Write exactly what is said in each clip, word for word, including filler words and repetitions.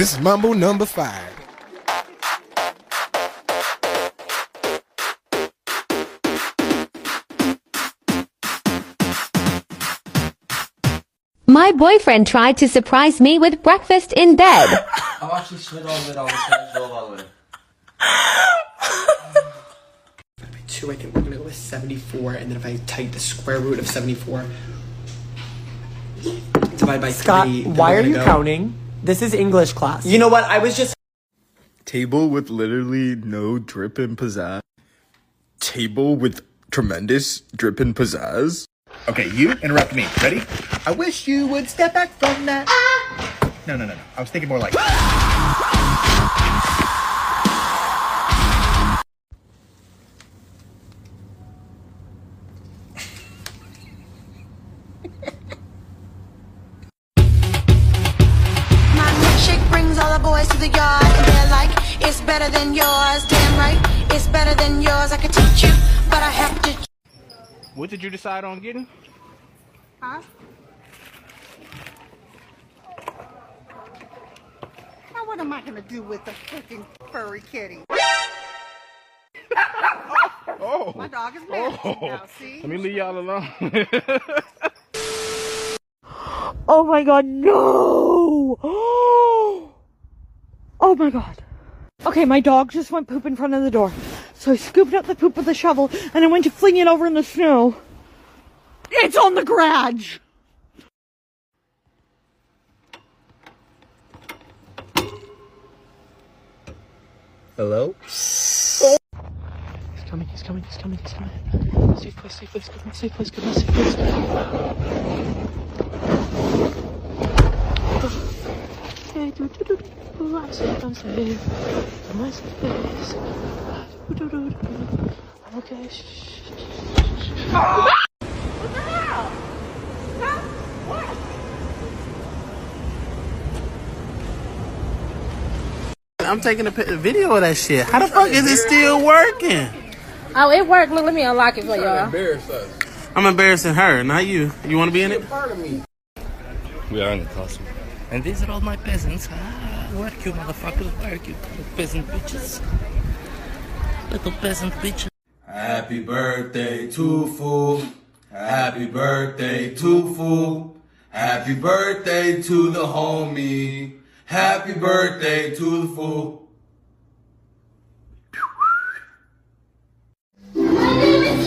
This is Mambo number five. My boyfriend tried to surprise me with breakfast in bed. I'm actually sweat all the way down. It's going to roll all the way. I think we're going to go with seventy-four, and then if I take the square root of seventy-four, divide by Scott, three. Scott, why are you go. counting? This is English class. You know what? I was just... Table with literally no drip and pizzazz. Table with tremendous drip and pizzazz. Okay, you interrupt me. Ready? I wish you would step back from that. Ah! No, no, no, no. I was thinking more like... My milkshake brings all the boys to the yard, and they're like, it's better than yours. Damn right, it's better than yours. I could teach you, but I have to... What did you decide on getting? Huh? Now what am I gonna do with a freaking furry kitty? Oh! My dog is mad oh. now, see? Let me leave y'all alone. Oh my god, no! Oh my god. Okay, my dog just went poop in front of the door. So I scooped up the poop with a shovel, and I went to fling it over in the snow. It's on the garage! Hello? Oh. He's coming, he's coming, he's coming, he's coming. Safe place, safe place, good, safe place, good, safe place. Hey, do do do do. I'm safe, I'm safe. I'm my safe place. I'm okay. Shh. Ah! What the hell? Stop! What? I'm taking a video of that shit. How the fuck is it still working? Oh, it worked. Look, let me unlock it for y'all. I'm embarrassing her, not you. You want to be in it? We are in the costume. And these are all my peasants. Ah, work you motherfuckers, work you peasant bitches. Little peasant bitch. Happy birthday to Fool. Happy birthday to Fool. Happy birthday to the homie. Happy birthday to the Fool. My name is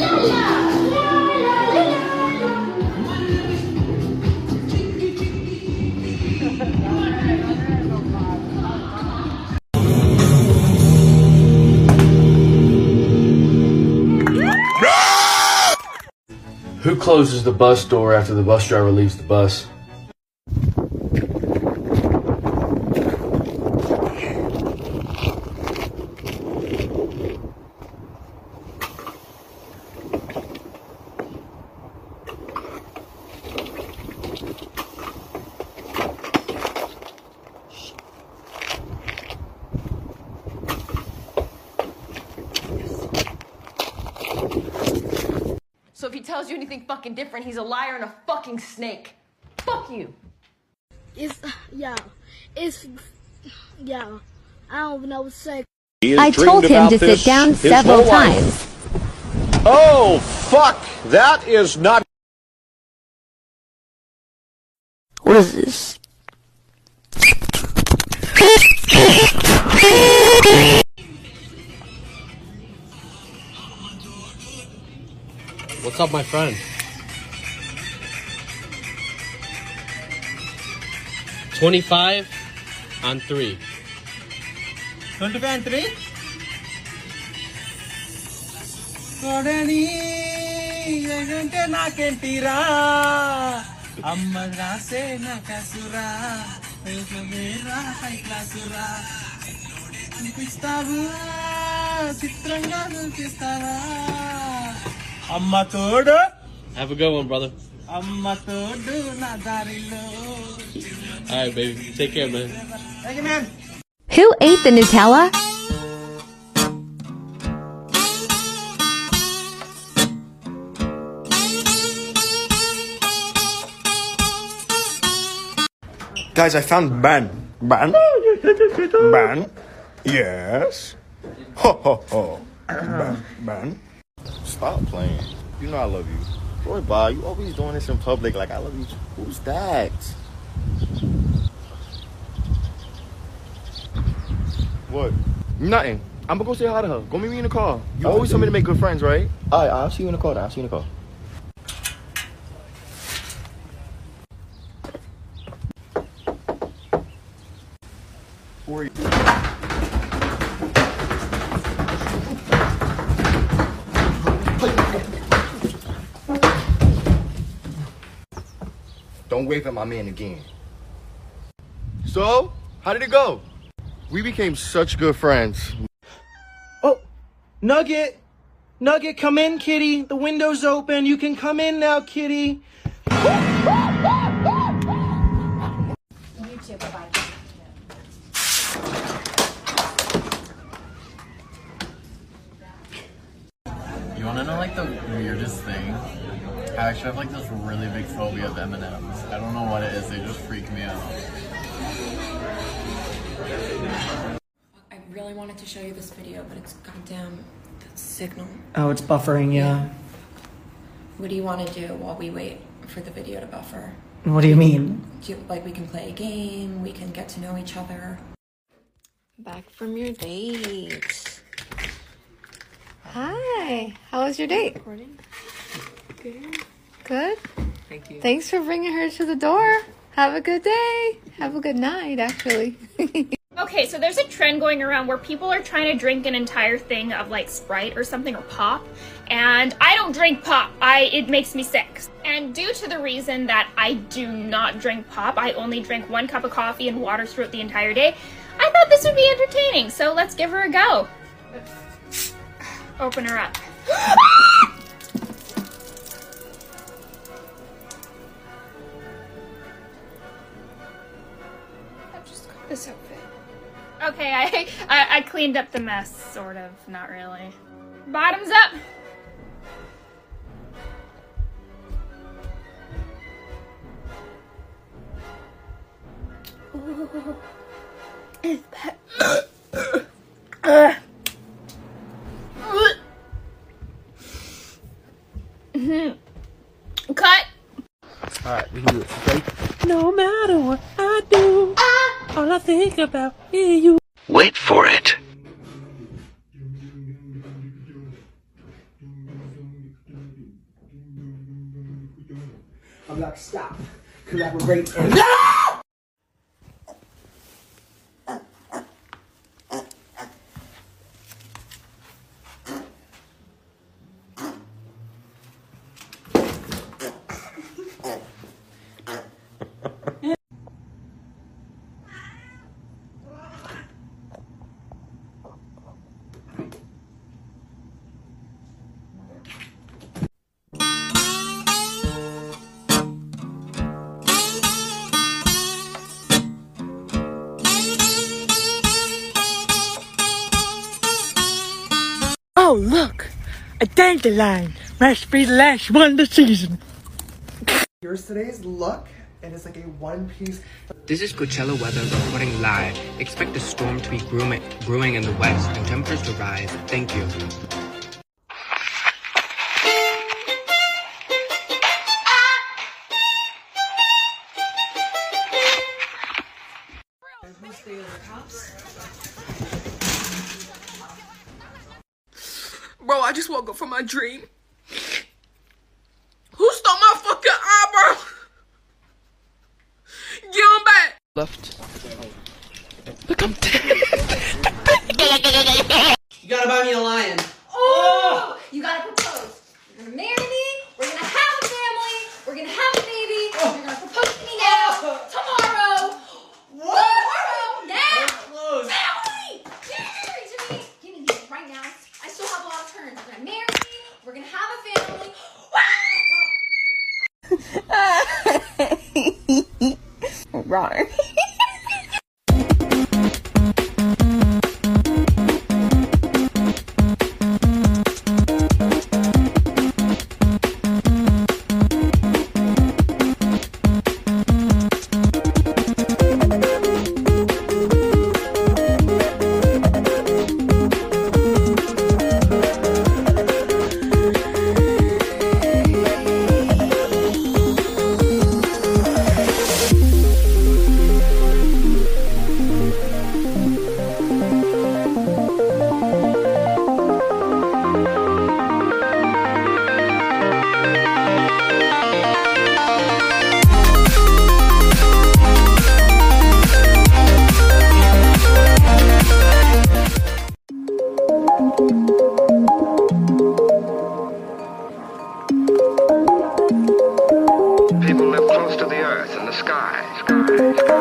Who closes the bus door after the bus driver leaves the bus? So if he tells you anything fucking different, he's a liar and a fucking snake. Fuck you. It's, uh, yeah, it's, yeah, I don't even know what to say. I told him to sit down several times. Oh, fuck, that is not... What is this? What's up, my friend? twenty-five on three. twenty-five on three? Amma Todu. Have a good one, brother. Amma Todu Nadarilo. Alright, baby. Take care, man. Thank you, man. Who ate the Nutella? Guys, I found Ben. Ban? Ban? Yes. Ho, ho, ho. Ban? Ban? Stop playing. You know I love you. Boy, Bob, you always doing this in public like I love you. Who's that? What? Nothing. I'm gonna go say hi to her. Go meet me in the car. You always tell me to make good friends, right? Alright, I'll see you in the car then. I'll see you in the car. Who are you? Don't wave at my man again. So, how did it go? We became such good friends. Oh, Nugget. Nugget, come in, kitty. The window's open. You can come in now, kitty. You wanna know like the weirdest thing? I actually have like this really big phobia of M and M's. I don't know what it is, they just freak me out. I really wanted to show you this video, but it's goddamn that signal. Oh, it's buffering, yeah. What do you want to do while we wait for the video to buffer? What do you mean? Do you, like, we can play a game, we can get to know each other. Back from your date. Hi, how was your date? Recording. Good. Good? Thank you. Thanks for bringing her to the door. Have a good day. Have a good night, actually. Okay, so there's a trend going around where people are trying to drink an entire thing of like Sprite or something or pop. And I don't drink pop. I it makes me sick. And due to the reason that I do not drink pop, I only drink one cup of coffee and water throughout the entire day, I thought this would be entertaining. So let's give her a go. Let's open her up. This outfit. Okay, I, I I cleaned up the mess, sort of, not really. Bottoms up. Ooh, is that? uh. Mm-hmm. Cut. All right, we can do it. Okay? No matter what I do. I All I think about is you. Wait for it. I'm like, stop, collaborate, and no! Oh, look, a dandelion. Must be the last one this season. Here's today's look, and it's like a one-piece. This is Coachella weather reporting live. Expect a storm to be brewing, brewing in the west and temperatures to rise. Thank you. Bro, I just woke up from my dream. Who stole my fucking eyebrow? Get on back. Left. Look, I'm dead. You gotta buy me a lion. Oh, you gotta propose. You're gonna marry me. We're gonna have a family. We're gonna have a baby. Oh. You're gonna propose to me now. Oh. Tomorrow. What? Tomorrow. Now. Close. Family. You're married to me. Give me this right now. I still have a lot of turns. We're gonna marry me, we're gonna have a family. Wow! Wrong. earth and the sky. sky, sky.